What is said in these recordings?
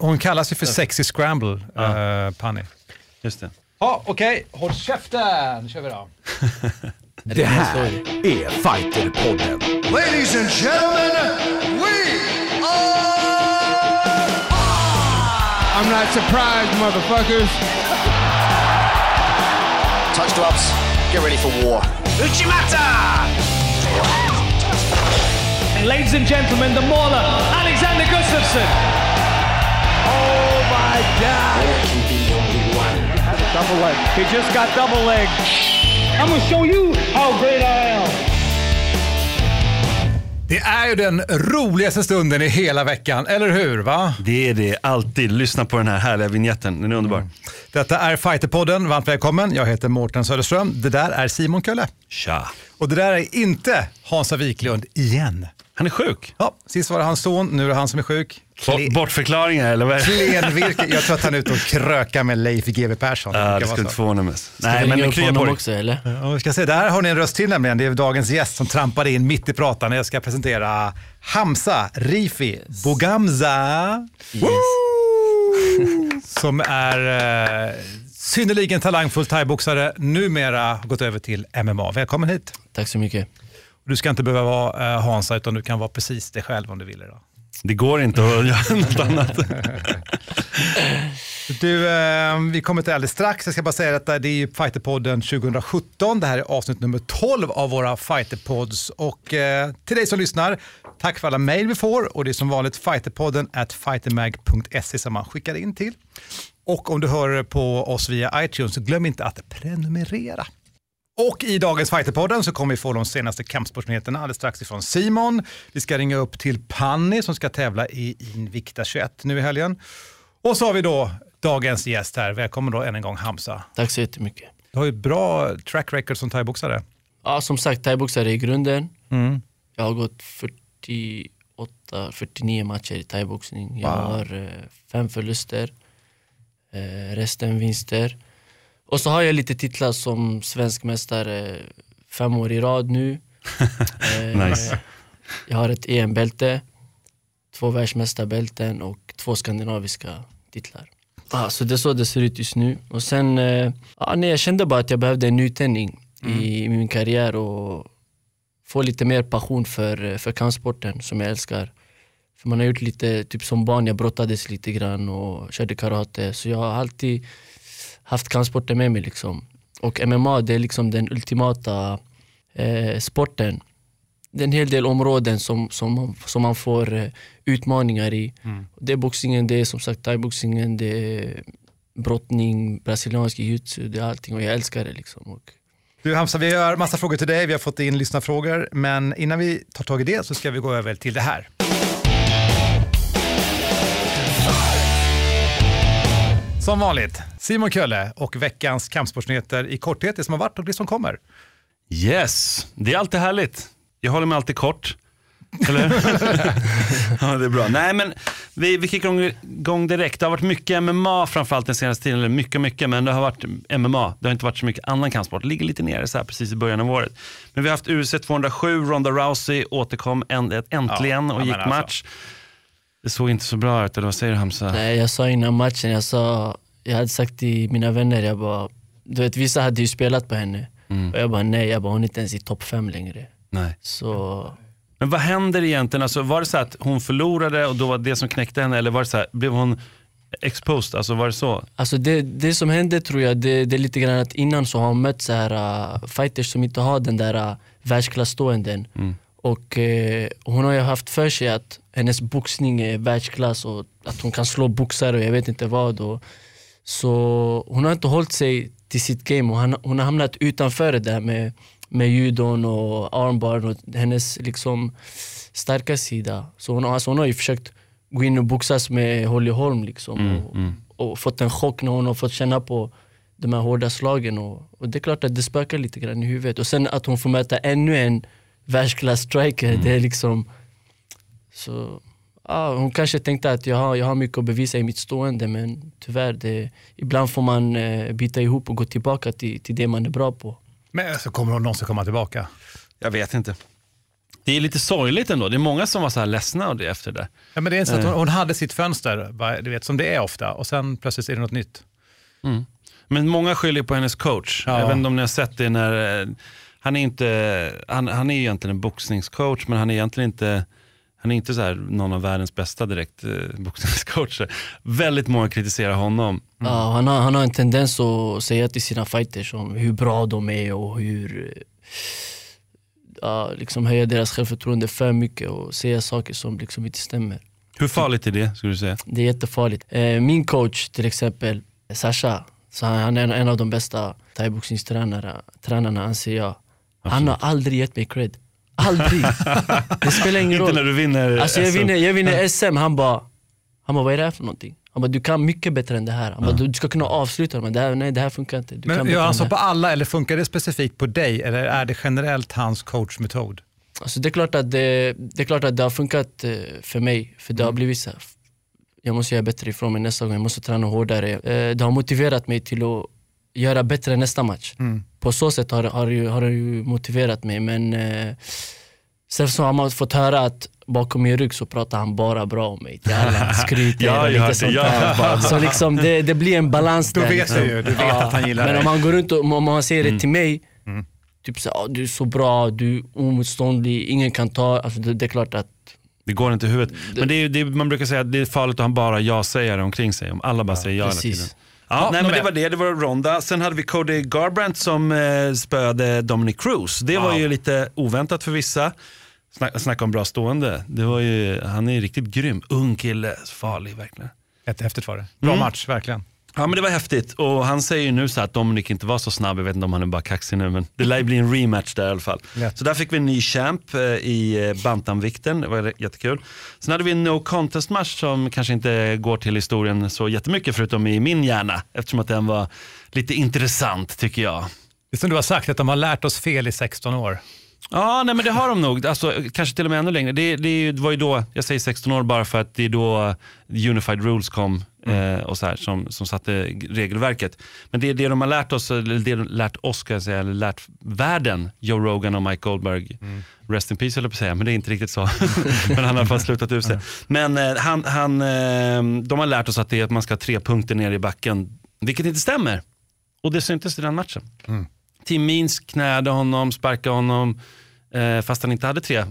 Hon kallas ju för Sexy Scramble, Panny. Just det. Ja, okej. Okay. Håll käften. Nu kör vi då. Det här är Fighterpodden. Ladies and gentlemen, we are... I'm not surprised, motherfuckers. Touch drops. Get ready for war. Uchimata! And ladies and gentlemen, the mauler, Alexander Gustafsson. Oh my God! There can be only one. Double leg. He just got double leg. I'm gonna show you how great I am. Det är ju den roligaste stunden i hela veckan, eller hur va? Det är det, alltid. Lyssna på den här härliga vignetten, den är underbar. Mm. Detta är Fighterpodden, varmt välkommen. Jag heter Mårten Söderström, det där är Simon Kulle. Tja. Och det där är inte Hansa Viklund igen. Han är sjuk. Ja, sist var det hans son, nu är det han som är sjuk. Bortförklaringar eller vad? Klenvirke. Jag tror att han är ute och krökar med Leif G.W. Persson. Ja, det skulle inte få honom. Nej, men den kryar på dig också, eller? Ja, vi ska se. Där har ni en röst till nämligen. Det är dagens gäst som trampade in mitt i pratan. Jag ska presentera Hamza Rifis. Yes. Bogamza. Yes. Som är synnerligen talangfull thaiboxare. Numera gått över till MMA. Välkommen hit. Tack så mycket. Du ska inte behöva vara Hansa utan du kan vara precis dig själv om du vill idag. Det går inte att göra något annat. Du, vi kommer till alldeles strax. Jag ska bara säga att det är Fighterpodden 2017. Det här är avsnitt nummer 12 av våra Fighterpods. Och till dig som lyssnar, tack för alla mejl vi får. Och det är som vanligt fighterpodden@fightermag.se som man skickar in till. Och om du hör på oss via iTunes så glöm inte att prenumerera. Och i dagens Fighterpodden så kommer vi få de senaste kampsportsnyheterna alldeles strax ifrån Simon. Vi ska ringa upp till Panny som ska tävla i Invikta 21 nu i helgen. Och så har vi då dagens gäst här. Välkommen då än en gång Hamza. Tack så jättemycket. Du har ju ett bra track record som thaiboxare. Ja, som sagt, thaiboxare i grunden. Mm. Jag har gått 49 matcher i thaiboxning. Jag har 5 förluster, resten vinster. Och så har jag lite titlar som svensk mästare 5 år i rad nu. Nice. Jag har ett EM-bälte, 2 världsmästarbälten och 2 skandinaviska titlar. Så det är så det ser ut just nu. Och sen, jag kände bara att jag behövde en nytändning i min karriär och få lite mer passion för kampsporten som jag älskar. För man har gjort lite, typ som barn, jag brottades lite grann och körde karate. Så jag har alltid haft kampsporten med mig liksom. Och MMA, det är liksom den ultimata sporten. Det är en hel del områden som man får utmaningar i. Mm. Det är boxningen, det är som sagt thaiboxningen, det är brottning, brasiliansk jiu-jitsu, det är allting. Och jag älskar det liksom. Och... Du Hamza, vi har massa frågor till dig, vi har fått in lyssnarfrågor. Men innan vi tar tag i det så ska vi gå över till det här. Som vanligt, Simon Kulle och veckans kampsportsnyheter i korthet, det som har varit och det som kommer. Yes, det är alltid härligt. Jag håller mig alltid kort. Eller? Ja, det är bra. Nej, men vi kickar igång direkt. Det har varit mycket MMA framförallt den senaste tiden. Eller mycket, men det har varit MMA. Det har inte varit så mycket annan kampsport. Det ligger lite nere så här precis i början av året. Men vi har haft UFC 207, Ronda Rousey återkom äntligen och gick match. Det såg inte så bra ut, eller vad säger du Hamza? Nej, jag sa innan matchen, jag hade sagt till mina vänner, jag bara, du vet, vissa hade ju spelat på henne. Mm. Och jag bara, hon är inte ens i topp 5 längre. Nej. Så... Men vad händer egentligen? Alltså, var det så att hon förlorade och då var det som knäckte henne? Eller var det så här, blev hon exposed? Alltså var det så? Alltså det som hände tror jag, det är lite grann att innan så har hon mött så här fighters som inte har den där världsklassståenden. Mm. Och hon har ju haft för sig att hennes boxning är världsklass och att hon kan slå boxare och jag vet inte vad. Så hon har inte hållit sig till sitt game och hon har hamnat utanför det där med judon och armbar och hennes liksom starka sida. Så hon har ju försökt gå in och boxas med Holly Holm liksom och fått en chock när hon har fått känna på de här hårda slagen. Och det är klart att det spökar lite grann i huvudet. Och sen att hon får möta ännu en världsklass striker, det är liksom så, hon kanske tänkte att jag har mycket att bevisa i mitt stående, men tyvärr ibland får man bita ihop och gå tillbaka till det man är bra på. Men så kommer hon någonsin komma tillbaka? Jag vet inte. Det är lite sorgligt ändå. Det är många som var så här ledsna och det efter det. Ja, men det är inte så att hon hade sitt fönster, du vet, som det är ofta. Och sen plötsligt är det något nytt. Mm. Men många skyller på hennes coach. Ja. Även om ni har sett det när... Han är ju egentligen en boxningscoach, men han är egentligen inte... Han är inte så här någon av världens bästa direkt boxningscoacher. Väldigt många kritiserar honom. Mm. Ja, han har en tendens att säga till sina fighters om hur bra de är och hur... liksom höja deras självförtroende för mycket och säga saker som liksom inte stämmer. Hur farligt är det, skulle du säga? Det är jättefarligt. Min coach till exempel, Sasha, så han är en av de bästa thaiboxningstränarna anser jag. Han har aldrig gett mig cred. Aldrig. Det spelar ingen roll. Inte när du vinner SM. Jag vinner SM. Han bara, vad är det här för någonting? Han bara, du kan mycket bättre än det här. Han bara, du ska kunna avsluta det. Nej, det här funkar inte. Du kan alltså på alla, eller funkar det specifikt på dig? Eller är det generellt hans coachmetod? Alltså det är klart att det har funkat för mig. För det har blivit så här. Jag måste göra bättre ifrån mig nästa gång. Jag måste träna hårdare. Det har motiverat mig till att göra bättre nästa match. Mm. På så sätt har det ju motiverat mig. Men sen så har man fått höra att bakom min rygg så pratar han bara bra om mig. Alla skryter och lite sånt där. Så liksom det blir en balans där. Du vet att han gillar det. Men om man går runt och om man säger det till mig, typ så du är så bra, du är omotståndlig, ingen kan ta, alltså det är klart att det går inte i huvudet. Men det är, man brukar säga att det är farligt att han bara säger det omkring sig. Om alla bara säger ja hela tiden. Ja, nej, men det var Ronda. Sen hade vi Cody Garbrandt som spöade Dominic Cruz. Det var ju lite oväntat för vissa. Snacka om bra stående. Det var ju, han är ju riktigt grym. Ung kille, farlig verkligen. Häftigt var det. Bra match, verkligen. Ja, men det var häftigt. Och han säger ju nu så att Dominic inte var så snabb. Jag vet inte om han är bara kaxig nu, men det lär bli en rematch där i alla fall. Lätt. Så där fick vi en ny champ i bantamvikten. Det var jättekul. Sen hade vi en no contest match som kanske inte går till historien så jättemycket förutom i min hjärna. Eftersom att den var lite intressant, tycker jag. Det är som du har sagt, att de har lärt oss fel i 16 år. Ja, nej, men det har de nog. Alltså, kanske till och med ännu längre. Det var ju då, jag säger 16 år bara för att det är då Unified Rules kom och så här, som satte regelverket. Men det de har lärt oss, eller det de lärt oss ska jag säga, eller lärt världen, Joe Rogan och Mike Goldberg. Rest in peace, eller på att säga, men det är inte riktigt så. Men han har fast slutat ur sig. Men de har lärt oss att det är att man ska ha 3 punkter ner i backen, vilket inte stämmer. Och det syntes i den matchen. Mm. Tim Means knäde honom, sparkade honom fast han inte hade 3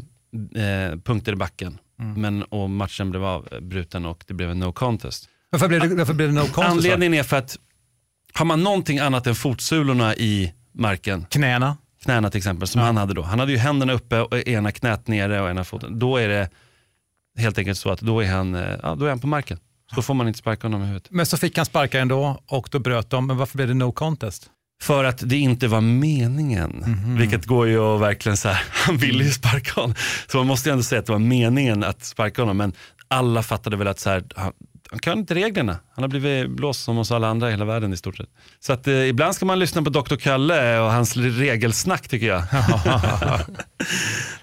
punkter i backen. Men och matchen blev avbruten och det blev en no contest. Varför blev det no contest? Anledningen är för att har man någonting annat än fotsulorna i marken, knäna till exempel, som han hade då. Han hade ju händerna uppe och ena knät nere och ena foten. Då är det helt enkelt så att då är han på marken. Så får man inte sparka honom i huvudet. Men så fick han sparka ändå och då bröt de. Men varför blev det no contest? För att det inte var meningen. Vilket går ju och verkligen så här, han ville ju sparka honom. Så man måste ju ändå säga att det var meningen att sparka honom. Men alla fattade väl att så här, han kan inte reglerna. Han har blivit blåst som oss alla andra i hela världen i stort sett. Så att ibland ska man lyssna på Dr. Kalle och hans regelsnack, tycker jag.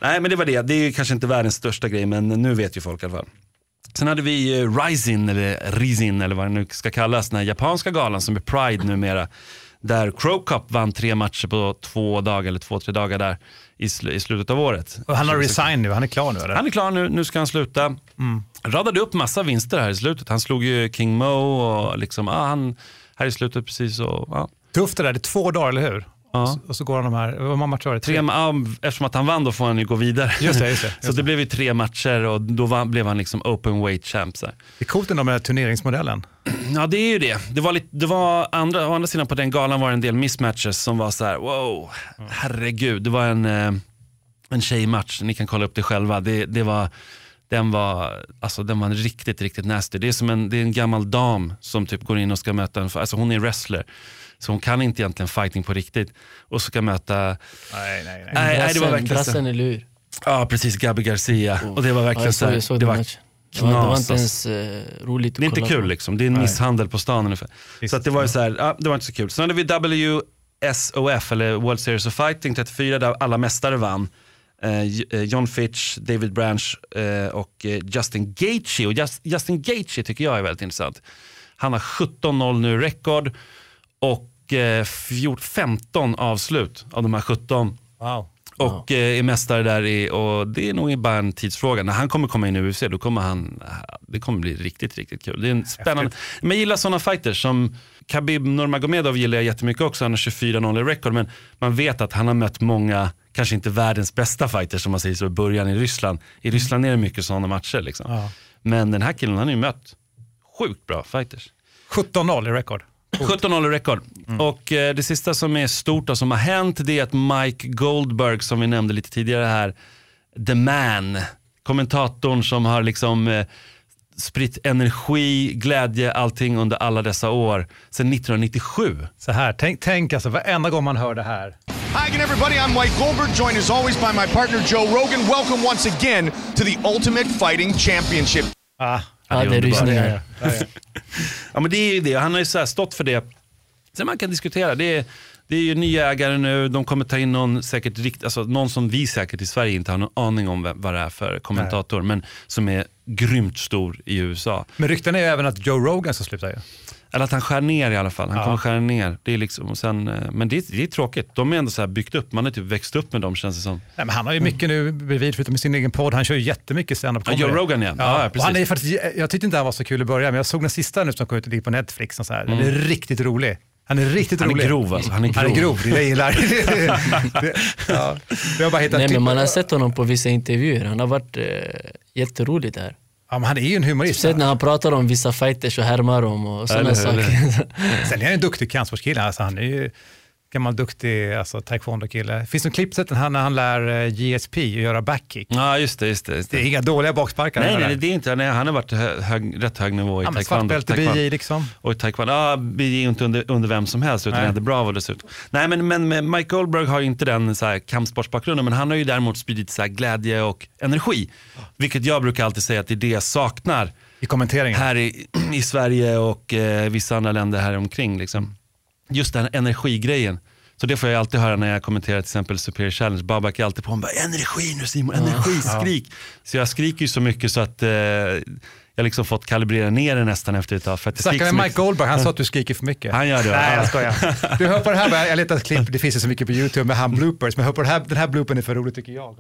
Nej, men det var det. Det är ju kanske inte världens största grej, men nu vet ju folk i alla fall. Sen hade vi Rizin eller vad det nu ska kallas, den här japanska galan som är Pride numera. Där Cro Cop vann 3 matcher på 2 dagar eller 2-3 dagar där i slutet av året. Och han har resign nu, han är klar nu eller? Han är klar nu ska han sluta. Radade upp massa vinster här i slutet. Han slog ju King Mo och liksom, han här i slutet precis och ja. Tufft det där, det är 2 dagar eller hur? Ja. Och så går han de här, vad man matchar det? 3, eftersom att han vann då får han ju gå vidare. Just det. Så det blev ju 3 matcher och då blev han liksom open weight champ så här. Det är coolt ändå med den här turneringsmodellen. Ja, det är ju det. Det var å andra sidan på den galan var det en del mismatches som var så här, wow, herregud. Det var en tjejmatch, ni kan kolla upp det själva. Den var riktigt, riktigt nasty. Det är en gammal dam som typ går in och ska möta en, alltså hon är wrestler. Så hon kan inte egentligen fighting på riktigt. Och så ska möta... Nej, det var verkligen brassen eller hur? Ja, precis, Gabby Garcia. Och det var verkligen så... Det var inte ens roligt att kolla. Det är inte kul liksom, det är en misshandel på stan ungefär. Så att det var ju så här, det var inte så kul. Sen hade vi WSOF, eller World Series of Fighting 34, där alla mästare vann. John Fitch, David Branch och Justin Gaethje. Och Justin Gaethje tycker jag är väldigt intressant. Han har 17-0 nu rekord. Och 15 avslut av de här 17. Wow. Och är mästare där i, och det är nog bara en tidsfråga. När han kommer komma in i UFC, då kommer han, det kommer bli riktigt, riktigt kul. Det är en spännande. Häftigt. Men jag gillar sådana fighters som Khabib Nurmagomedov gillar jag jättemycket också. Han har 24-0 i rekord, men man vet att han har mött många, kanske inte världens bästa fighters som man säger så i början i Ryssland. I Ryssland är det mycket sådana matcher liksom. Ja. Men den här killen, han har ju mött sjukt bra fighters. 17-0 i rekord. 17-0 rekord. Mm. Och det sista som är stort och som har hänt, det är att Mike Goldberg, som vi nämnde lite tidigare här, the man, kommentatorn som har liksom spritt energi, glädje, allting under alla dessa år sedan 1997. Så här, tänk alltså varenda gång man hör det här. Hi again everybody, I'm Mike Goldberg, joined as always by my partner Joe Rogan. Welcome once again to the Ultimate Fighting Championship. Ja, det är rysningar. Ja, men det är ju det. Han har ju så här stått för det. Sen man kan diskutera. Det är ju nya ägare nu. De kommer ta in någon, säkert alltså, någon som vi säkert i Sverige inte har någon aning om vad det är för kommentator. Nej. Men som är grymt stor i USA. Men rykten är ju även att Joe Rogan ska sluta ju. Eller att han skär ner i alla fall. Han kommer skära ner. Det är liksom, och sen, men det är tråkigt. De är ändå så här byggt upp. Man har typ växt upp med dem, känns det som. Nej, men han har ju mycket nu bredvid, förutom i sin egen podd. Han kör ju jättemycket stand-up comedy. Joe Rogan igen. Ja, precis. Han är faktiskt, jag tyckte inte han var så kul i början, men jag såg den sista nu som kom ut på Netflix. Och så här. Mm. Det är riktigt rolig. Han är riktigt rolig. Han är grov. Det gillar jag bara hittat. Nej, men man har sett honom på vissa intervjuer. Han har varit jätterolig där. Ja, men han är ju en humorist. Speciellt när han pratar om vissa fighters och härmar om och sådana saker. Sen är han en duktig kampsportskille. Alltså, han är ju gammal duktig taekwondo-kille. Finns det en klippsätt när han lär GSP göra backkick? Ja, just det. Det är inga dåliga baksparkar. Nej, det är inte. Nej, han har varit rätt hög nivå i taekwondo. Han svartbälte BJ liksom. Och taekwondo. Ja, BJ är inte under vem som helst, utan han hade Bravo dessutom. Nej, men Mike Goldberg har ju inte den så här kampsportsbakgrunden, men han har ju däremot spridit så här glädje och energi. Vilket jag brukar alltid säga att det är det jag saknar i kommenteringen här i Sverige och vissa andra länder här omkring liksom. Just den energigrejen. Så det får jag alltid höra när jag kommenterar till exempel Superior Challenge. Babak är alltid på, hon bara, energi nu Simon, energiskrik. Ja. Så jag skriker ju så mycket så att jag liksom fått kalibrera ner det nästan efter ett tag. Snacka med Mike Goldberg, han sa att du skriker för mycket. Han gör det. Nej, jag skojar. Du hör på det här, jag letar ett klipp, det finns ju så mycket på YouTube med han bloopers. Men hör på det här, den här bloopern är för rolig tycker jag.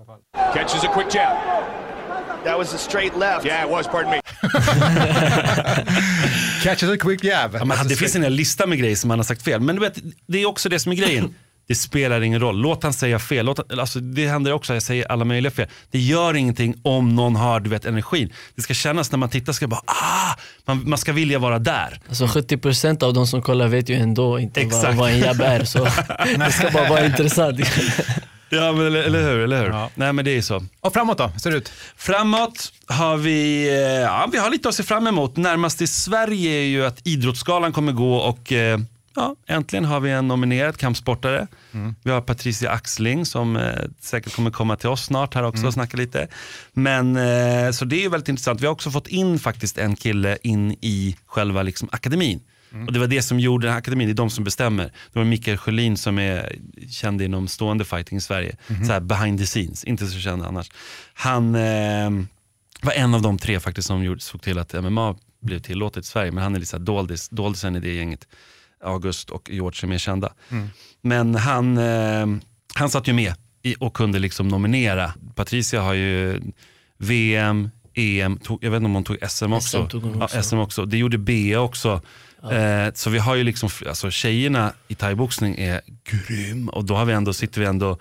Catches a quick jab. That was a straight left. Yeah, it was, pardon me. Catches a quick jab. Ja, men det finns en lista med grejer som han har sagt fel. Men du vet, det är också det som är grejen. Det spelar ingen roll. Låt han säga fel. Alltså, det händer också att jag säger alla möjliga fel. Det gör ingenting om någon har, du vet, energin. Det ska kännas när man tittar, ska bara, man ska vilja vara där. Alltså 70% av de som kollar vet ju ändå inte vad en jab är. Så det ska bara vara intressant. Ja, men, eller hur? Ja. Nej, men det är så. Och framåt då, ser det ut? Framåt har vi, vi har lite att se fram emot. Närmast i Sverige är ju att idrottsgalan kommer gå och äntligen har vi en nominerad kampsportare. Mm. Vi har Patricia Axling som säkert kommer komma till oss snart här också och snacka lite. Men så det är ju väldigt intressant. Vi har också fått in faktiskt en kille in i själva liksom akademin. Och det var det som gjorde den här akademin, det är de som bestämmer. Det var Mikael Sjölin som är känd inom stående fighting i Sverige. Så här behind the scenes, inte så känd annars. Han var en av de tre faktiskt som såg till att MMA blev tillåtet i Sverige. Men han är lite så här doldisen i det gänget. August och George som är kända. Men han satt ju med och kunde liksom nominera. Patricia har ju VM, EM, jag vet inte om hon tog SM också. SM också. Det gjorde BE också. Så vi har ju liksom, alltså tjejerna i thaiboxning är grym. Och då har vi ändå, sitter vi ändå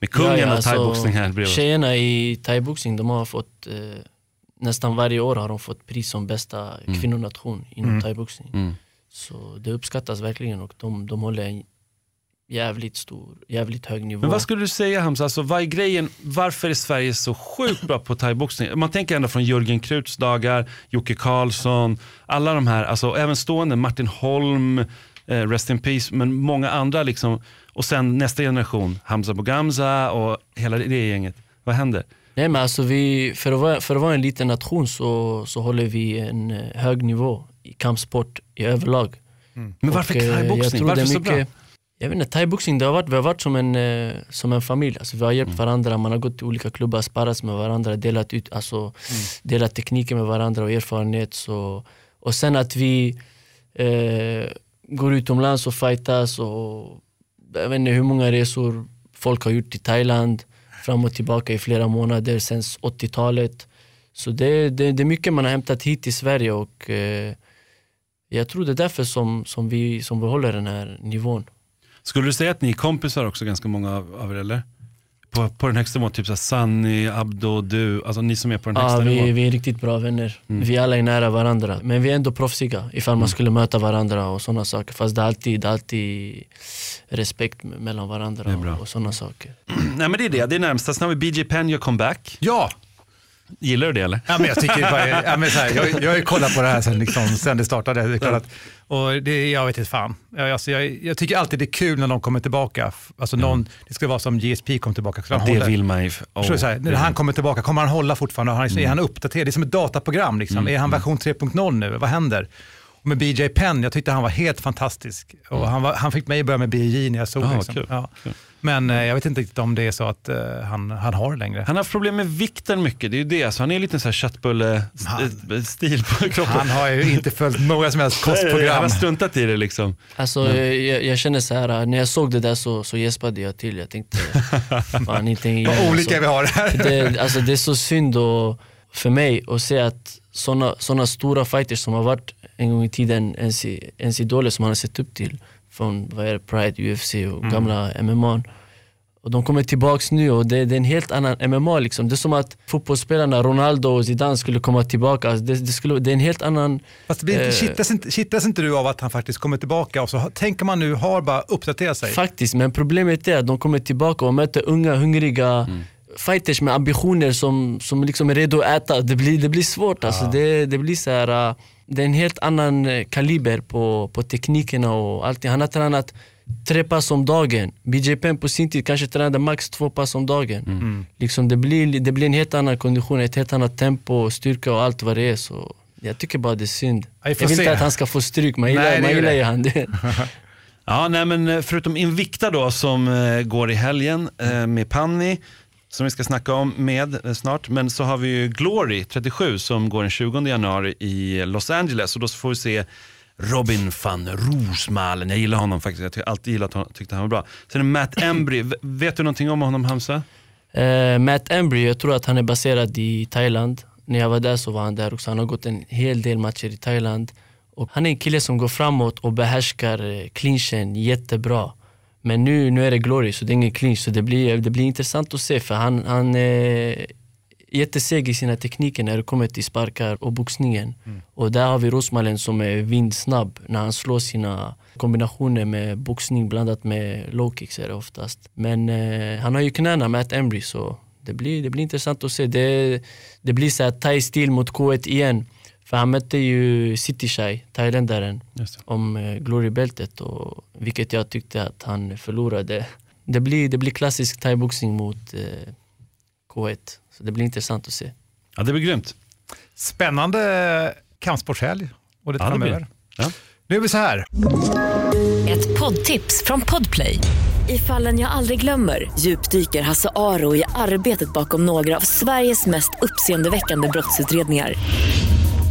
med kungen och thaiboxning här bredvid. Tjejerna i thaiboxning, de har fått nästan varje år har de fått pris som bästa kvinnonation inom thaiboxning. Så det uppskattas verkligen. Och de håller en jävligt hög nivå. Men vad skulle du säga, Hamza? Alltså, vad är grejen? Varför är Sverige så sjukt bra på thaiboxning? Man tänker ändå från Jörgen Kruts dagar, Jocke Karlsson, alla de här, alltså även stående, Martin Holm, rest in peace, men många andra liksom. Och sen nästa generation, Hamza Bogamza och hela det gänget. Vad händer? Nej, men alltså vi, för att vara en liten nation så håller vi en hög nivå i kampsport i överlag. Men varför thaiboxning? Varför så bra? Jag vet inte, thaiboxning, vi har varit som en familj. Alltså, vi har hjälpt varandra, man har gått till olika klubbar, sparrats med varandra, delat tekniker med varandra och erfarenhet. Så. Och sen att vi går utomlands och fightas, och jag vet inte hur många resor folk har gjort till Thailand. fram och tillbaka i flera månader sen 80-talet. Så det är mycket man har hämtat hit i Sverige, och jag tror det är därför som vi håller den här nivån. Skulle du säga att ni är kompisar också, ganska många av er, eller? På den högsta nivån, typ så Sunny, Abdo, du, alltså ni som är på den högsta nivån. Ja, vi är riktigt bra vänner. Mm. Vi alla är nära varandra, men vi är ändå proffsiga ifall man skulle möta varandra och sådana saker. Fast det är alltid respekt mellan varandra och sådana saker. Nej, men det är närmsta. Sen har vi BJ Penn, your comeback. Ja! Gillar du det, eller? Ja, men jag tycker jag har ju kollat på det här sen det startade. Det är klart att, och det, jag vet inte fan. Alltså, jag tycker alltid det är kul när någon kommer tillbaka. Alltså någon, det ska vara som GSP kom tillbaka. Ja, det vill man ju. När han kommer tillbaka, kommer han hålla fortfarande? Är han uppdaterad? Det är som ett dataprogram. Är han version 3.0 nu? Vad händer? Och med BJ Penn, jag tyckte han var helt fantastisk. Och han fick mig att börja med BJ när jag såg. Kul. Men jag vet inte riktigt om det är så att han har längre. Han har problem med vikten mycket, det är ju det. Alltså, han är lite så här köttbulle-stil på kroppen. Han har ju inte följt några som helst kostprogram. Han har struntat i det liksom. Alltså, jag känner så här, när jag såg det där så gäspade jag till. Jag tänkte, fan inte vad olika så, vi har här. Det är så synd för mig att se att såna stora fighters som har varit en gång i tiden ens idoler som han har sett upp till. Från Pride, UFC och gamla MMA. Och de kommer tillbaks nu, och det är en helt annan MMA liksom. Det är som att fotbollsspelarna Ronaldo och Zidane skulle komma tillbaka. Det är en helt annan... Fast kittas inte du av att han faktiskt kommer tillbaka? Och så tänker man nu har bara uppdaterat sig. Faktiskt, men problemet är att de kommer tillbaka och möter unga, hungriga... fighters med ambitioner som liksom är redo att äta. Det blir svårt alltså. Det blir så här, det är en helt annan kaliber på teknikerna och allt. Han har tränat 3 pass om dagen. BJ Penn på sin tid kanske tränade max 2 pass om dagen. Liksom det blir en helt annan kondition, ett helt annat tempo, styrka och allt vad det är. Så jag tycker bara det är synd. Jag vill inte att han ska få stryk. Man gillar ju han det. Ja, nej, men förutom Invikta då, som går i helgen med Panny, som vi ska snacka om med snart. Men så har vi ju Glory 37 som går den 20 januari i Los Angeles. Och då får vi se Robin van Rosmalen. Jag gillar honom faktiskt. Jag har alltid gillat honom. Tyckte han var bra. Sen är Matt Embry. Vet du någonting om honom, Hamza? Matt Embry, jag tror att han är baserad i Thailand. När jag var där så var han där också. Han har gått en hel del matcher i Thailand. Och han är en kille som går framåt och behärskar clinchen jättebra. Men nu är det Glory, så det är ingen clinch, så det blir intressant att se, för han är jätteseg i sina tekniker när det kommer till sparkar och boxningen. Och där har vi Rosmalen som är vindsnabb när han slår sina kombinationer med boxning blandat med low kicks är det oftast. Men han har ju knäna med Matt Embry, så det blir intressant att se. Det blir så här thai-stil mot K1 igen. För han mötte ju City Chai, thailändaren, om Glory-bältet, och vilket jag tyckte att han förlorade. Det blir klassisk thai-boxning mot K1. Så det blir intressant att se. Ja, det blir grymt. Spännande kampsportshelg. Och det blir. Ja. Nu är vi så här. Ett poddtips från Podplay. I Fallen jag aldrig glömmer djupdyker Hasse Aro i arbetet bakom några av Sveriges mest uppseendeväckande brottsutredningar.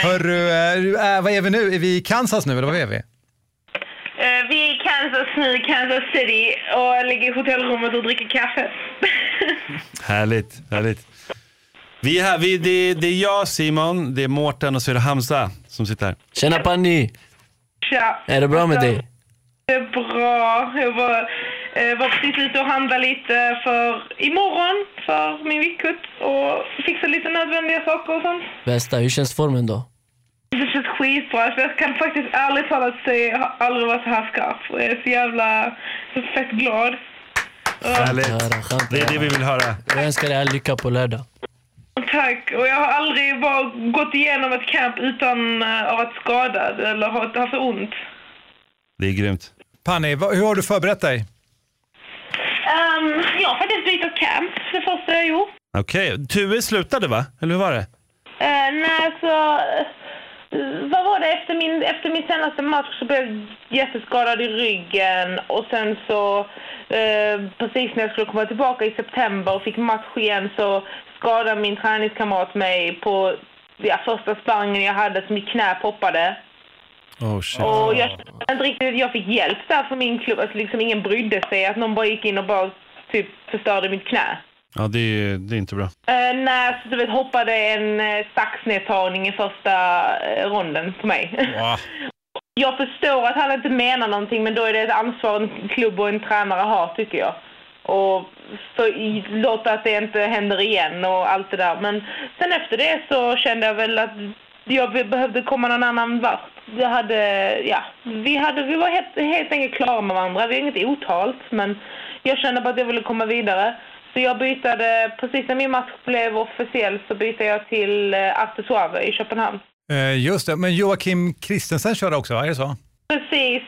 Hörru, vad är vi nu? Är vi i Kansas nu, eller vad är vi? Vi är i Kansas nu, Kansas City, och ligger i hotellrummet och dricker kaffe. Härligt. Vi är här, det är jag, Simon, det är Mårten och så är det Hamza som sitter här. Tjena Panny! Tja! Är det bra med dig? Det är bra, jag var precis ute och handla lite för imorgon för min vickut och fixa lite nödvändiga saker och sånt. Bästa, hur känns formen då? Det känns skitbra. Jag kan faktiskt ärligt talat säga att jag aldrig varit så här skarp. Jag är så fett glad. Det är det vi vill höra. Jag önskar dig all lycka på lördag. Tack. Och jag har aldrig gått igenom ett camp utan att vara skadad eller ha så ont. Det är grymt. Panny, hur har du förberett dig? Jag har faktiskt bytt åt camp, det första jag gjorde. Okej, okay. Tue slutade va? Eller hur var det? Vad var det? Efter min senaste match så blev jag jätteskadad i ryggen. Och sen så, precis när jag skulle komma tillbaka i september och fick match igen, så skadade min träningskamrat mig på första sparringen jag hade, så mitt knä poppade. Oh, shit. Och jag fick hjälp där från min klubb, alltså liksom ingen brydde sig, att någon bara gick in och bara typ förstörde mitt knä. Ja, det är inte bra. Nej, så du vet, hoppade en saxnedtagning i första ronden på mig. Wow. Jag förstår att han inte menar någonting, men då är det ett ansvar en klubb och en tränare har, tycker jag. Och så låta att det inte händer igen och allt det där. Men sen efter det så kände jag väl att jag behövde komma någon annan vart. Vi var helt enkelt klara med varandra. Vi har inget otalt, men jag kände bara att jag ville komma vidare. Så jag bytade, precis när min match blev officiell, så bytte jag till Arte Suave i Köpenhamn. Just det, men Joakim Christensen körde också, är det så? Precis,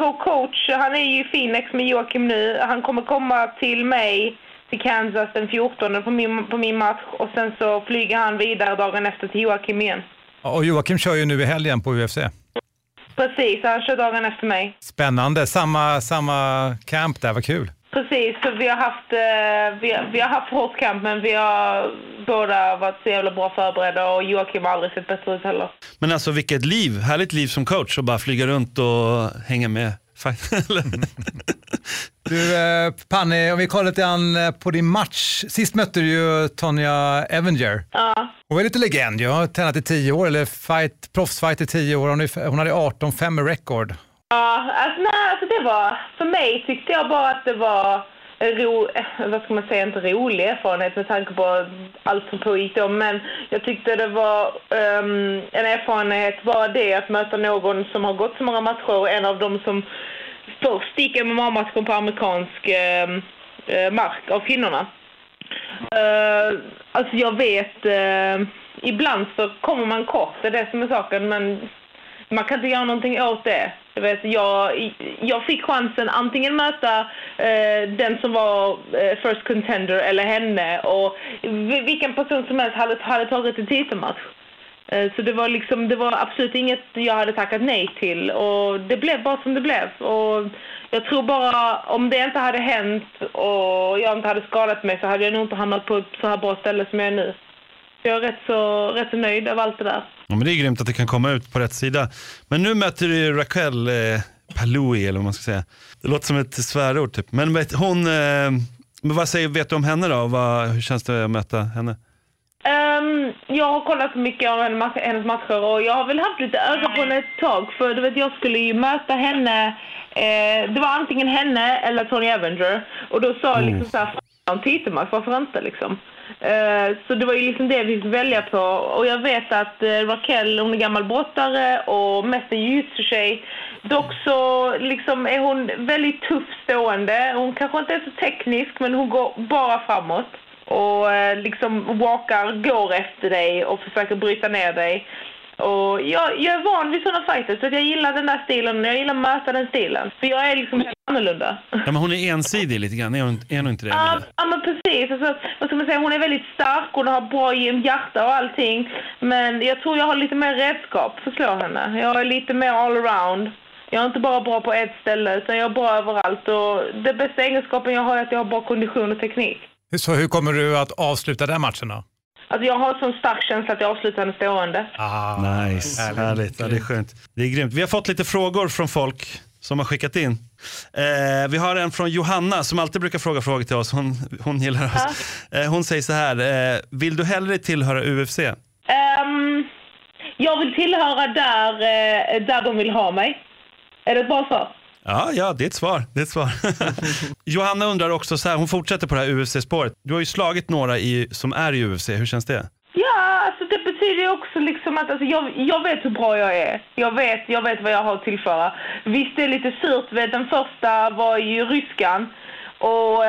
vår coach, han är ju i Phoenix med Joakim nu. Han kommer komma till mig till Kansas den 14 på min match, och sen så flyger han vidare dagen efter till Joakim igen. Och Joakim kör ju nu i helgen på UFC. Precis, han kör dagen efter mig. Spännande, samma camp där, vad kul. Precis, så vi har haft hårt kamp, men vi har båda varit så jävla bra förberedda, och Joakim har aldrig sett bättre ut heller. Men alltså vilket liv, härligt liv som coach, och bara flyga runt och hänga med. Du, Panny, om vi kollar lite grann på din match. Sist mötte du ju Tonya Avenger. Ja. Hon var lite legend, jag har tränat i 10 år, eller proffsfight i 10 år. Hon hade 18-5 record. Ja, alltså det var, för mig tyckte jag bara att det var inte rolig erfarenhet med tanke på allt som pågick då, men jag tyckte det var en erfarenhet, var det att möta någon som har gått så många matcher, och en av dem som först gick MMA-matchen på amerikansk mark av kvinnorna. Alltså jag vet, ibland så kommer man kort, det är det som är saken, men man kan inte göra någonting åt det. Jag fick chansen antingen möta den som var first contender eller henne, och vilken person som helst hade tagit en titelmatch. Så det var liksom, det var absolut inget jag hade tackat nej till, och det blev bara som det blev. Och jag tror bara, om det inte hade hänt och jag inte hade skadat mig, så hade jag nog inte hamnat på så här bra ställe som jag är nu. Jag är rätt så nöjd av allt det där. Ja, men det är grymt att det kan komma ut på rätt sida. Men nu möter du Raquel Palui, eller vad man ska säga. Det låter som ett svärord typ. Men vad säger, vet du om henne då? Hur känns det att möta henne? Jag har kollat mycket om hennes matcher, och jag har väl haft lite ögon på henne ett tag. För du vet, jag skulle ju möta henne. Det var antingen henne eller Tonya Avenger. Och då sa jag liksom såhär, fan titelmatch, varför inte liksom? Så det var ju liksom det vi fick välja på. Och jag vet att Raquel, hon är gammal brottare och mest en jiu-jitsu-tjej. Dock så liksom är hon väldigt tuff stående. Hon kanske inte är så teknisk, men hon går bara framåt. Och liksom går efter dig och försöker bryta ner dig. Och jag är van vid sådana fighters, så att jag gillar den där stilen. Jag gillar att möta den stilen, för jag är liksom helt annorlunda. Ja, men hon är ensidig lite grann, är hon inte det? Ja, men precis. Alltså, vad ska man säga? Hon är väldigt stark och har bra hjärta och allting. Men jag tror jag har lite mer redskap för att slå henne. Jag är lite mer allround. Jag är inte bara bra på ett ställe, utan jag är bra överallt. Och det bästa egenskapen jag har är att jag har bra kondition och teknik. Så hur kommer du att avsluta den matchen då? Alltså jag har en sån stark känsla att jag avslutar den stående. Ah, nice. Härligt. Ja, det är skönt. Det är grymt. Vi har fått lite frågor från folk som har skickat in. Vi har en från Johanna som alltid brukar fråga frågor till oss. Hon gillar oss. Hon säger så här. Vill du hellre tillhöra UFC? Jag vill tillhöra där de vill ha mig. Är det ett bra svar? Ja, det är ett svar. Det är ett svar. Johanna undrar också så här, hon fortsätter på det här UFC-spåret. Du har ju slagit några som är i UFC. Hur känns det? Ja, alltså det betyder ju också liksom att alltså, jag vet hur bra jag är. Jag vet vad jag har att tillföra. Visst, det är lite surt. Den första var ju ryskan. Och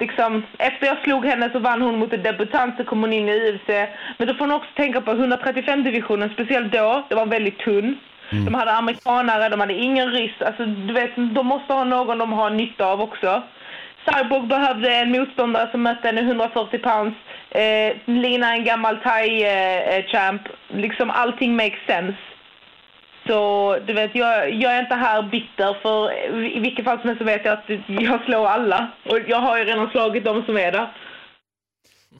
liksom, efter jag slog henne så vann hon mot en debutant, så kom hon in i UFC. Men då får man också tänka på 135-divisionen, speciellt då. Det var väldigt tunn. Mm. De hade amerikanare, de hade ingen ryss. Alltså, du vet, de måste ha någon de har nytta av också. Cyborg behövde en motståndare som mötte en 140 pounds. Lina en gammal thai-champ. Liksom allting makes sense. Så du vet, jag är inte här bitter, för i vilket fall som helst så vet jag att jag slår alla. Och jag har ju redan slagit dem som är där.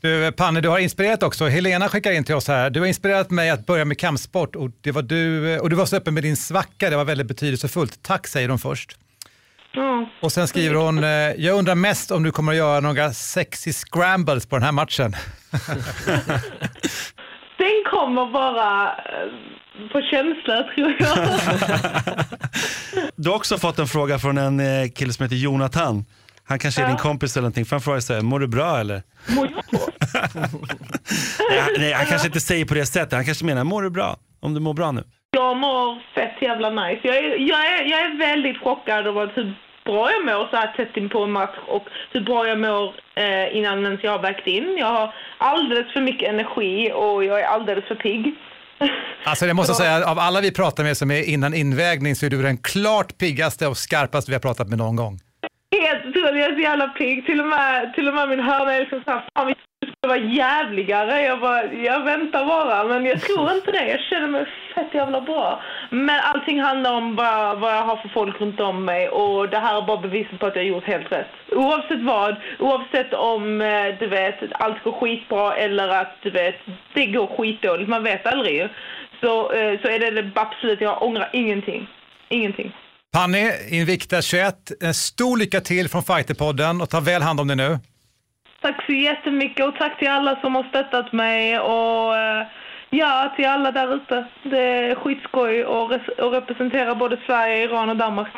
Du, Panny, du har inspirerat också. Helena skickar in till oss här. Du har inspirerat mig att börja med kampsport, och det var du, och du var så öppen med din svacka. Det var väldigt betydelsefullt. Tack, säger hon först. Mm. Och sen skriver hon, jag undrar mest om du kommer att göra några sexy scrambles på den här matchen. Den kommer bara på känsla, tror jag. Du har också fått en fråga från en kille som heter Jonathan. Han kanske är din kompis eller någonting. För han frågar sig, mår du bra eller? Mår jag bra? Nej, han kanske inte säger på det sättet. Han kanske menar, mår du bra? Om du mår bra nu. Jag mår fett jävla nice. Jag är väldigt chockad över hur bra jag mår så här tätt in på en match. Och hur bra jag mår innan ens jag har vägt in. Jag har alldeles för mycket energi och jag är alldeles för pigg. Alltså det måste jag säga, av alla vi pratar med som är innan invägning så är du den klart piggaste och skarpaste vi har pratat med någon gång. Helt troligt, jag är så jävla pigg. Till och med min hörna är liksom såhär, fan vi skulle vara jävligare. Jag väntar bara, men jag tror inte det. Jag känner mig fett jävla bra. Men allting handlar om vad jag har för folk runt om mig. Och det här är bara beviset på att jag gjort helt rätt. Oavsett vad, oavsett om du vet, allt går skitbra eller att du vet, det går skitdåligt. Man vet aldrig. Så är det absolut, jag ångrar ingenting. Ingenting. Panny, Invikta 21, en stor lycka till från Fighterpodden och ta väl hand om dig nu. Tack så jättemycket och tack till alla som har stöttat mig och ja, till alla där ute. Det är skitskoj och representera både Sverige, Iran och Danmark.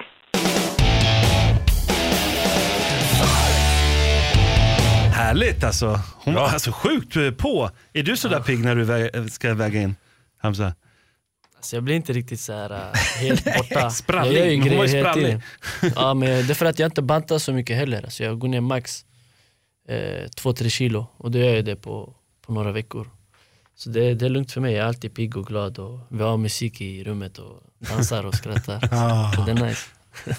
Härligt alltså. Hon var alltså sjukt på. Är du så där pigg när du ska väga in, Hamza? Så jag blir inte riktigt så här helt borta. Sprallig, jag gör ju grejer. Ja, men det är för att jag inte bantar så mycket heller. Så jag går ner max 2-3 kilo. Och då gör jag det på några veckor. Så det är lugnt för mig. Jag är alltid pigg och glad. Och vi har musik i rummet och dansar och skrattar. Så det är nice.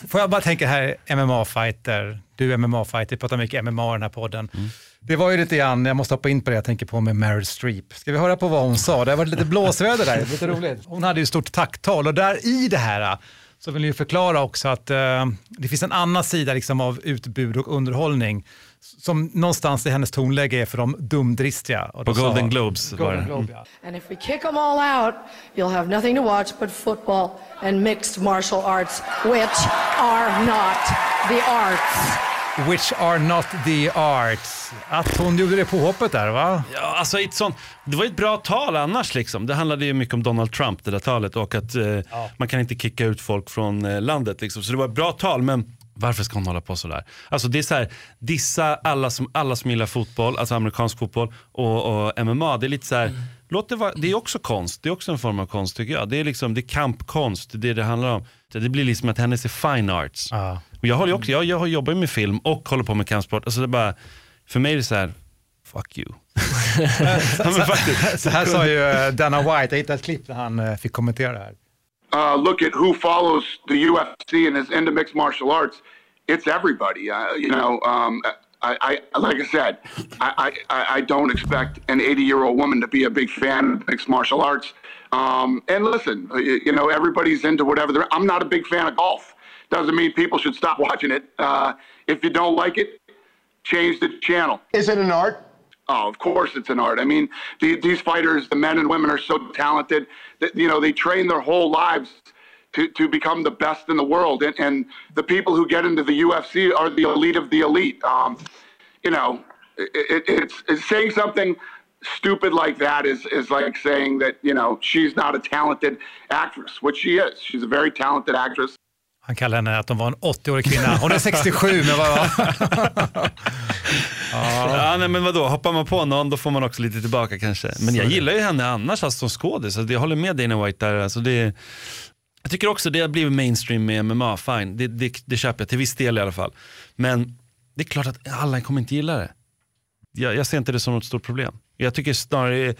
Får jag bara tänka här, MMA-fighter. Du är MMA-fighter, pratar mycket MMA i den här podden. Mm. Det var ju lite grann, jag måste hoppa in på det jag tänker på med Meryl Streep. Ska vi höra på vad hon sa? Det har varit lite blåsväder där, lite roligt. Hon hade ju stort tacktal och där i det här så vill ju förklara också att det finns en annan sida liksom av utbud och underhållning som någonstans i hennes tonläge är för de dumdristiga. Och på Golden Globes. Golden Globe, ja. And if we kick them all out, you'll have nothing to watch but football and mixed martial arts, which are not the arts. Which are not the arts. Att hon gjorde det påhoppet där, va? Ja, alltså det var ett bra tal annars liksom. Det handlade ju mycket om Donald Trump, det där talet. Och att man kan inte kicka ut folk från landet liksom. Så det var ett bra tal, men varför ska hon hålla på sådär? Alltså det är så här, dissa alla som gillar fotboll, alltså amerikansk fotboll och MMA. Det är lite så här, låt det vara, det är också konst. Det är också en form av konst tycker jag. Det är liksom, det är kampkonst, det är det handlar om. Det blir liksom att hennes är fine arts. Ja. Jag jobbar med film och håller på med kampsport. Alltså det är bara, för mig är det så här, fuck you. Så här sa ju Dana White, jag hittade ett klipp där han fick kommentera det här. Look at who follows the UFC and is into mixed martial arts. It's everybody. I don't expect an 80-year-old woman to be a big fan of mixed martial arts. And listen, everybody's into whatever they're. I'm not a big fan of golf. Doesn't mean people should stop watching it. If you don't like it, change the channel. Is it an art? Oh, of course it's an art. I mean, these fighters, the men and women are so talented that, they train their whole lives to become the best in the world. And the people who get into the UFC are the elite of the elite. It's saying something stupid like that is like saying that, she's not a talented actress, which she is. She's a very talented actress. Han kallar henne att hon var en 80-årig kvinna. Hon är 67, men vadå? Ja, nej, men vadå? Hoppar man på någon, då får man också lite tillbaka kanske. Men jag gillar ju henne annars alltså, som skådis. Jag håller med Dana White där. Alltså, jag tycker också det har blivit mainstream med MMA. Fine, det köper jag till viss del i alla fall. Men det är klart att alla kommer inte gilla det. Jag ser inte det som något stort problem. Jag tycker snarare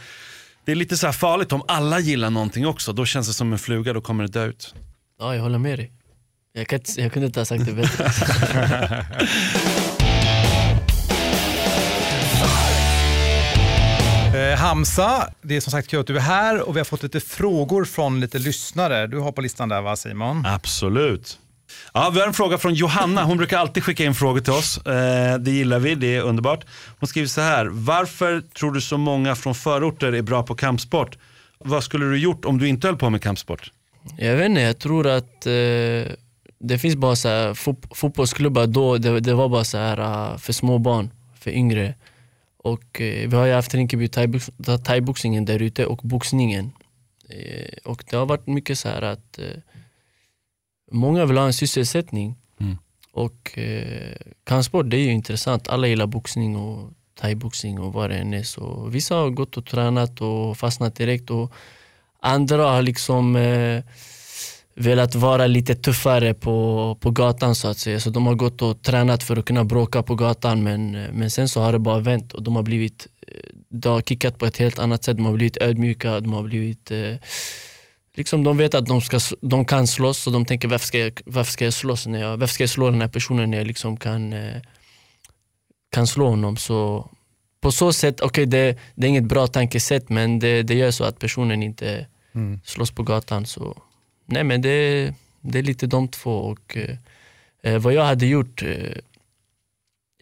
det är lite så här farligt om alla gillar någonting också. Då känns det som en fluga, då kommer det dö ut. Ja, jag håller med dig. Jag kunde inte ha sagt det bättre. Hamza, det är som sagt kul att du är här och vi har fått lite frågor från lite lyssnare. Du har på listan där, va, Simon? Absolut. Ja, vi har en fråga från Johanna. Hon brukar alltid skicka in frågor till oss. Det gillar vi, det är underbart. Hon skriver så här: varför tror du så många från förorter är bra på kampsport? Vad skulle du gjort om du inte höll på med kampsport? Jag vet inte, jag tror att det finns bara så här, fotbollsklubbar då, det var bara så här för små barn, för yngre. Och vi har ju haft Rinkeby thaiboxningen där ute och boxningen. Och det har varit mycket så här att många vill ha en sysselsättning. Mm. Och kampsport, det är ju intressant. Alla gillar boxning och thaiboxning och vad det än är. Så vissa har gått och tränat och fastnat direkt. Och andra har liksom velat vara lite tuffare på gatan så att säga. Så de har gått och tränat för att kunna bråka på gatan. Men sen så har det bara vänt. Och de har kickat på ett helt annat sätt. De har blivit ödmjuka. De har blivit... liksom de vet att de kan slåss, så de tänker varför ska jag slå den här personen när jag liksom kan slå honom. Så på så sätt, okej, det är inget bra tankesätt, men det gör så att personen inte slåss på gatan. Så nej, men det är lite de två. Och vad jag hade gjort,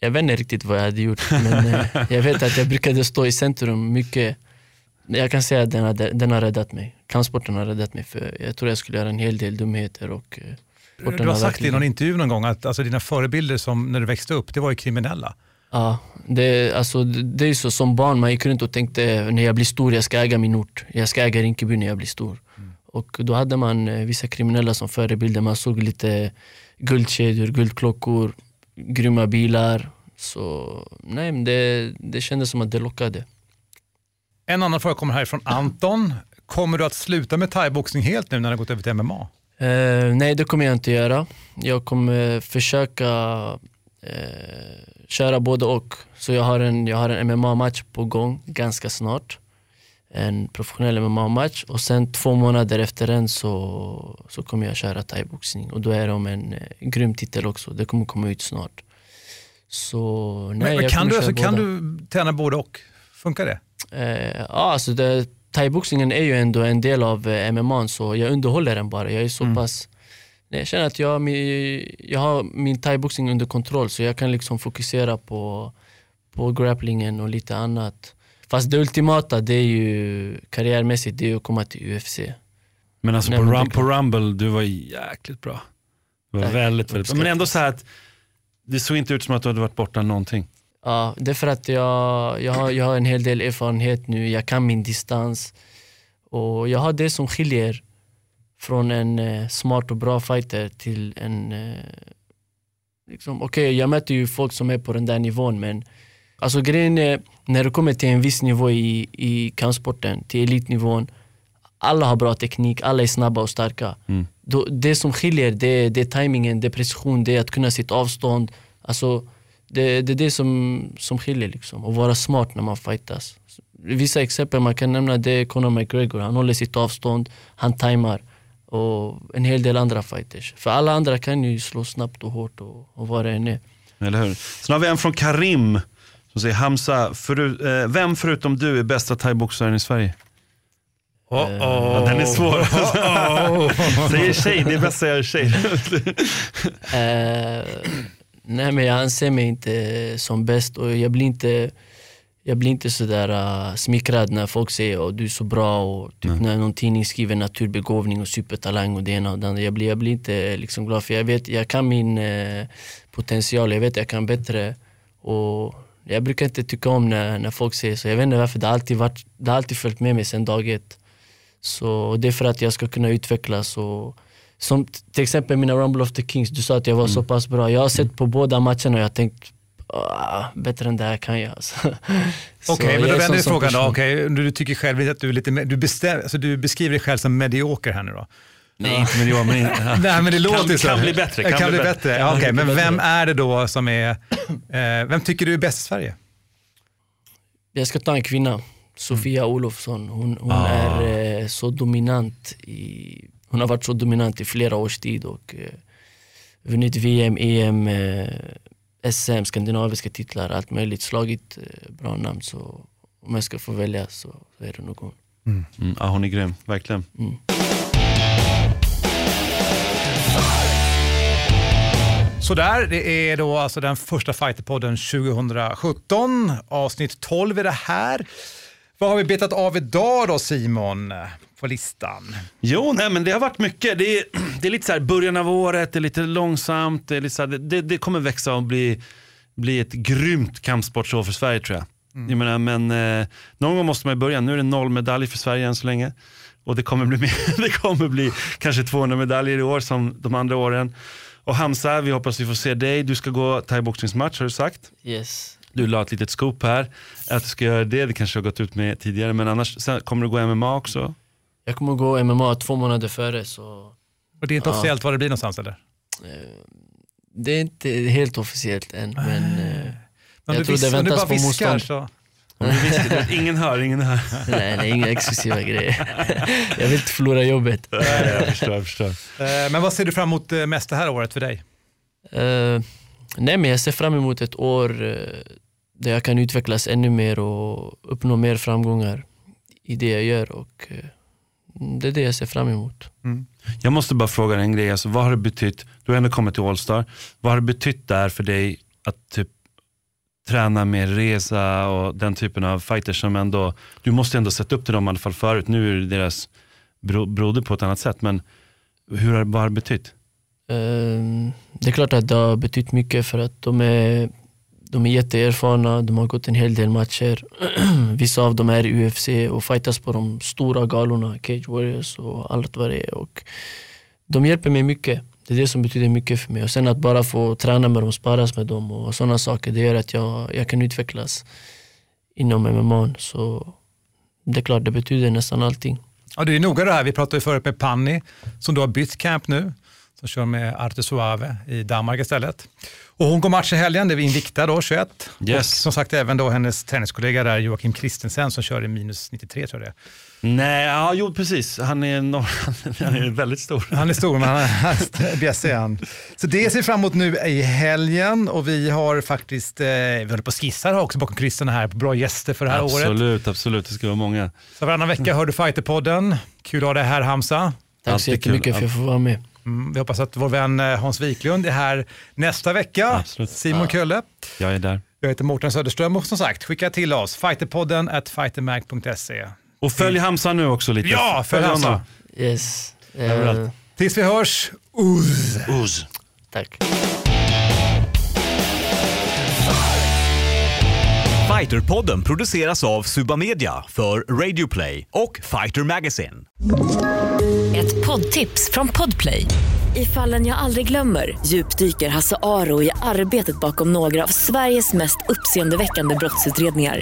jag vet inte riktigt vad jag hade gjort, men jag vet att jag brukade stå i centrum mycket. Jag kan säga att den har räddat mig. Kampsporten har räddat mig, för jag tror jag skulle göra en hel del dumheter. Och du har sagt i någon intervju någon gång att alltså, dina förebilder som när du växte upp, det var ju kriminella. Ja, det är ju så som barn. Man gick runt och tänkte, när jag blir stor, jag ska äga min ort. Jag ska äga Rinkeby när jag blir stor. Mm. Och då hade man vissa kriminella som förebilder. Man såg lite guldkedjor, guldklockor, grymma bilar. Så nej, men det kändes som att det lockade. En annan fråga kommer här från Anton. Kommer du att sluta med thaiboxning helt nu när du gått över till MMA? Nej, det kommer jag inte göra. Jag kommer försöka köra både och. Så jag har en MMA-match på gång ganska snart. En professionell MMA-match. Och sen 2 månader efter den så kommer jag köra thaiboxning. Och då är det om en grym titel också. Det kommer komma ut snart. Så, nej, men kan du träna både och? Funkar det? Ja, alltså thaiboxningen är ju ändå en del av MMA, så jag underhåller den bara. Jag är så pass... Nej, jag känner att jag har min thaiboxning under kontroll, så jag kan liksom fokusera på grapplingen och lite annat. Fast det ultimata, det är ju karriärmässigt, det är ju att komma till UFC. Men alltså på Rumble, du var jäkligt bra. Du var väldigt, väldigt bra. Men ändå så här att det såg inte ut som att du hade varit borta någonting. Ja, det är för att jag har en hel del erfarenhet nu. Jag kan min distans. Och jag har det som skiljer från en smart och bra fighter till en... liksom, okej, jag möter ju folk som är på den där nivån, men... Alltså grejen är, när du kommer till en viss nivå i kampsporten, till elitnivån, alla har bra teknik, alla är snabba och starka. Mm. Det som skiljer, det är tajmingen, det är precision, det är att kunna sitt avstånd. Alltså... Det är det som skiljer liksom. Att vara smart när man fightas. Vissa exempel man kan nämna, det är Conor McGregor. Han håller sitt avstånd, han tajmar. Och en hel del andra fighters. För alla andra kan ju slå snabbt och hårt och vad det än är. Eller hur? Sen har vi en från Karim som säger: Hamza, vem förutom du är bästa thaiboxaren i Sverige? Ja, den är svår. Säger tjej, det är bäst säger tjej. Nej, men jag anser mig inte som bäst, och jag blir inte sådär smickrad när folk säger att du är så bra, och typ när någon tidning skriver naturbegåvning och supertalang och det ena och det andra. Jag blir inte liksom glad, för jag vet jag kan min potential, jag vet jag kan bättre, och jag brukar inte tycka om när folk säger så. Jag vet inte varför, det har alltid följt med mig sedan dag ett. Så det är för att jag ska kunna utvecklas. Och som till exempel mina Rumble of the Kings. Du sa att jag var så pass bra. Jag har sett på båda matcherna och jag tänkt, bättre än det här kan jag. Okej, men då vänder vi frågan då. Okay, du tycker själv att du är lite... Du beskriver dig själv som medioker här nu då. Nej, inte medioker. Nej, men det låter så. Kan bli bättre. Ja, okej, men vem är det då som är... vem tycker du är bäst i Sverige? Jag ska ta en kvinna. Sofia Olofsson. Hon är så dominant i... Hon har varit så dominant i flera års tid och vunnit VM, EM, SM, skandinaviska titlar, allt möjligt, slagit bra namn. Så om jag ska få välja så är det nog hon. Mm. Mm. Ja, hon är grym, verkligen. Mm. Så där, det är då alltså den första Fighterpodden 2017, avsnitt 12 är det här. Vad har vi betat av idag då, Simon, på listan? Jo, nej, men det har varit mycket. Det är lite så här början av året, det är lite långsamt, det är lite så här, det kommer växa och bli ett grymt kampsportsår för Sverige, tror jag. Mm. Jag menar, men någon gång måste man börja. Nu är det 0 medalj för Sverige än så länge. Och det kommer bli mer. Det kommer bli kanske 200 medaljer i år som de andra åren. Och Hamza, vi hoppas vi får se dig. Du ska gå thaiboxningsmatch, har du sagt? Yes. Du la ett litet scoop här att du ska göra det. Det kanske har gått ut med tidigare, men annars sen kommer du gå MMA också. Jag kommer gå MMA 2 månader före, så. Och det är inte officiellt vad det blir någonstans, eller? Det är inte helt officiellt än, men jag tror det väntas på motstånd. Så. Ingen hör. Nej, inga exklusiva grejer. Jag vill inte förlora jobbet. Nej, jag förstår. Men vad ser du fram emot mest det här året för dig? Nej, men jag ser fram emot ett år där jag kan utvecklas ännu mer och uppnå mer framgångar i det jag gör, och det är det jag ser fram emot. Mm. Jag måste bara fråga en grej, alltså, vad har det betytt, du har ändå kommit till All-Star, vad har det betytt där för dig att typ träna med Reza och den typen av fighters som ändå, du måste ändå sätta upp till dem i alla fall förut, nu är det deras broder på ett annat sätt, men vad har det betytt? Det är klart att det har betytt mycket, för att de är jätteerfarna, de har gått en hel del matcher. Vissa av dem är i UFC och fightas på de stora galorna, Cage Warriors och allt vad det är, och de hjälper mig mycket. Det är det som betyder mycket för mig. Och sen att bara få träna med dem, sparas med dem och sådana saker, det gör att jag kan utvecklas inom MMA. Så det är klart, det betyder nästan allting. Ja, det är noga det här. Vi pratade ju förut med Panny, som då har bytt camp nu. Som kör med Arte Suave i Danmark istället. Och hon går match i helgen, det är Invikta då, 21. Yes. Och som sagt även då hennes tenniskollega där, Joakim Christensen, som kör i -93, tror jag det. Nej, ja, jo, precis. Han är väldigt stor. Han är stor, men han är bjässig han. Så det ser fram emot nu i helgen. Och vi har faktiskt, vi håller på och skissar också bakom kryssarna här på bra gäster för det här året. Absolut, det ska vara många. Så varannan vecka hör du Fighterpodden. Kul att ha det här, Hamza. Tack så jättemycket för att jag får vara med. Vi hoppas att vår vän Hans Viklund är här nästa vecka. Absolut. Simon Kulle. Jag är där. Jag heter Mårten Söderström, och som sagt, skicka till oss fighterpodden@fightermag.se. Och följ Hamza nu också lite. Ja, följ Hamza. Yes. Tills vi hörs. Uz. Tack. Fighterpodden produceras av Subamedia för Radio Play och Fighter Magazine. Ett poddtips från Podplay. I Fallen jag aldrig glömmer djupdyker Hasse Aro i arbetet bakom några av Sveriges mest uppseendeväckande brottsutredningar.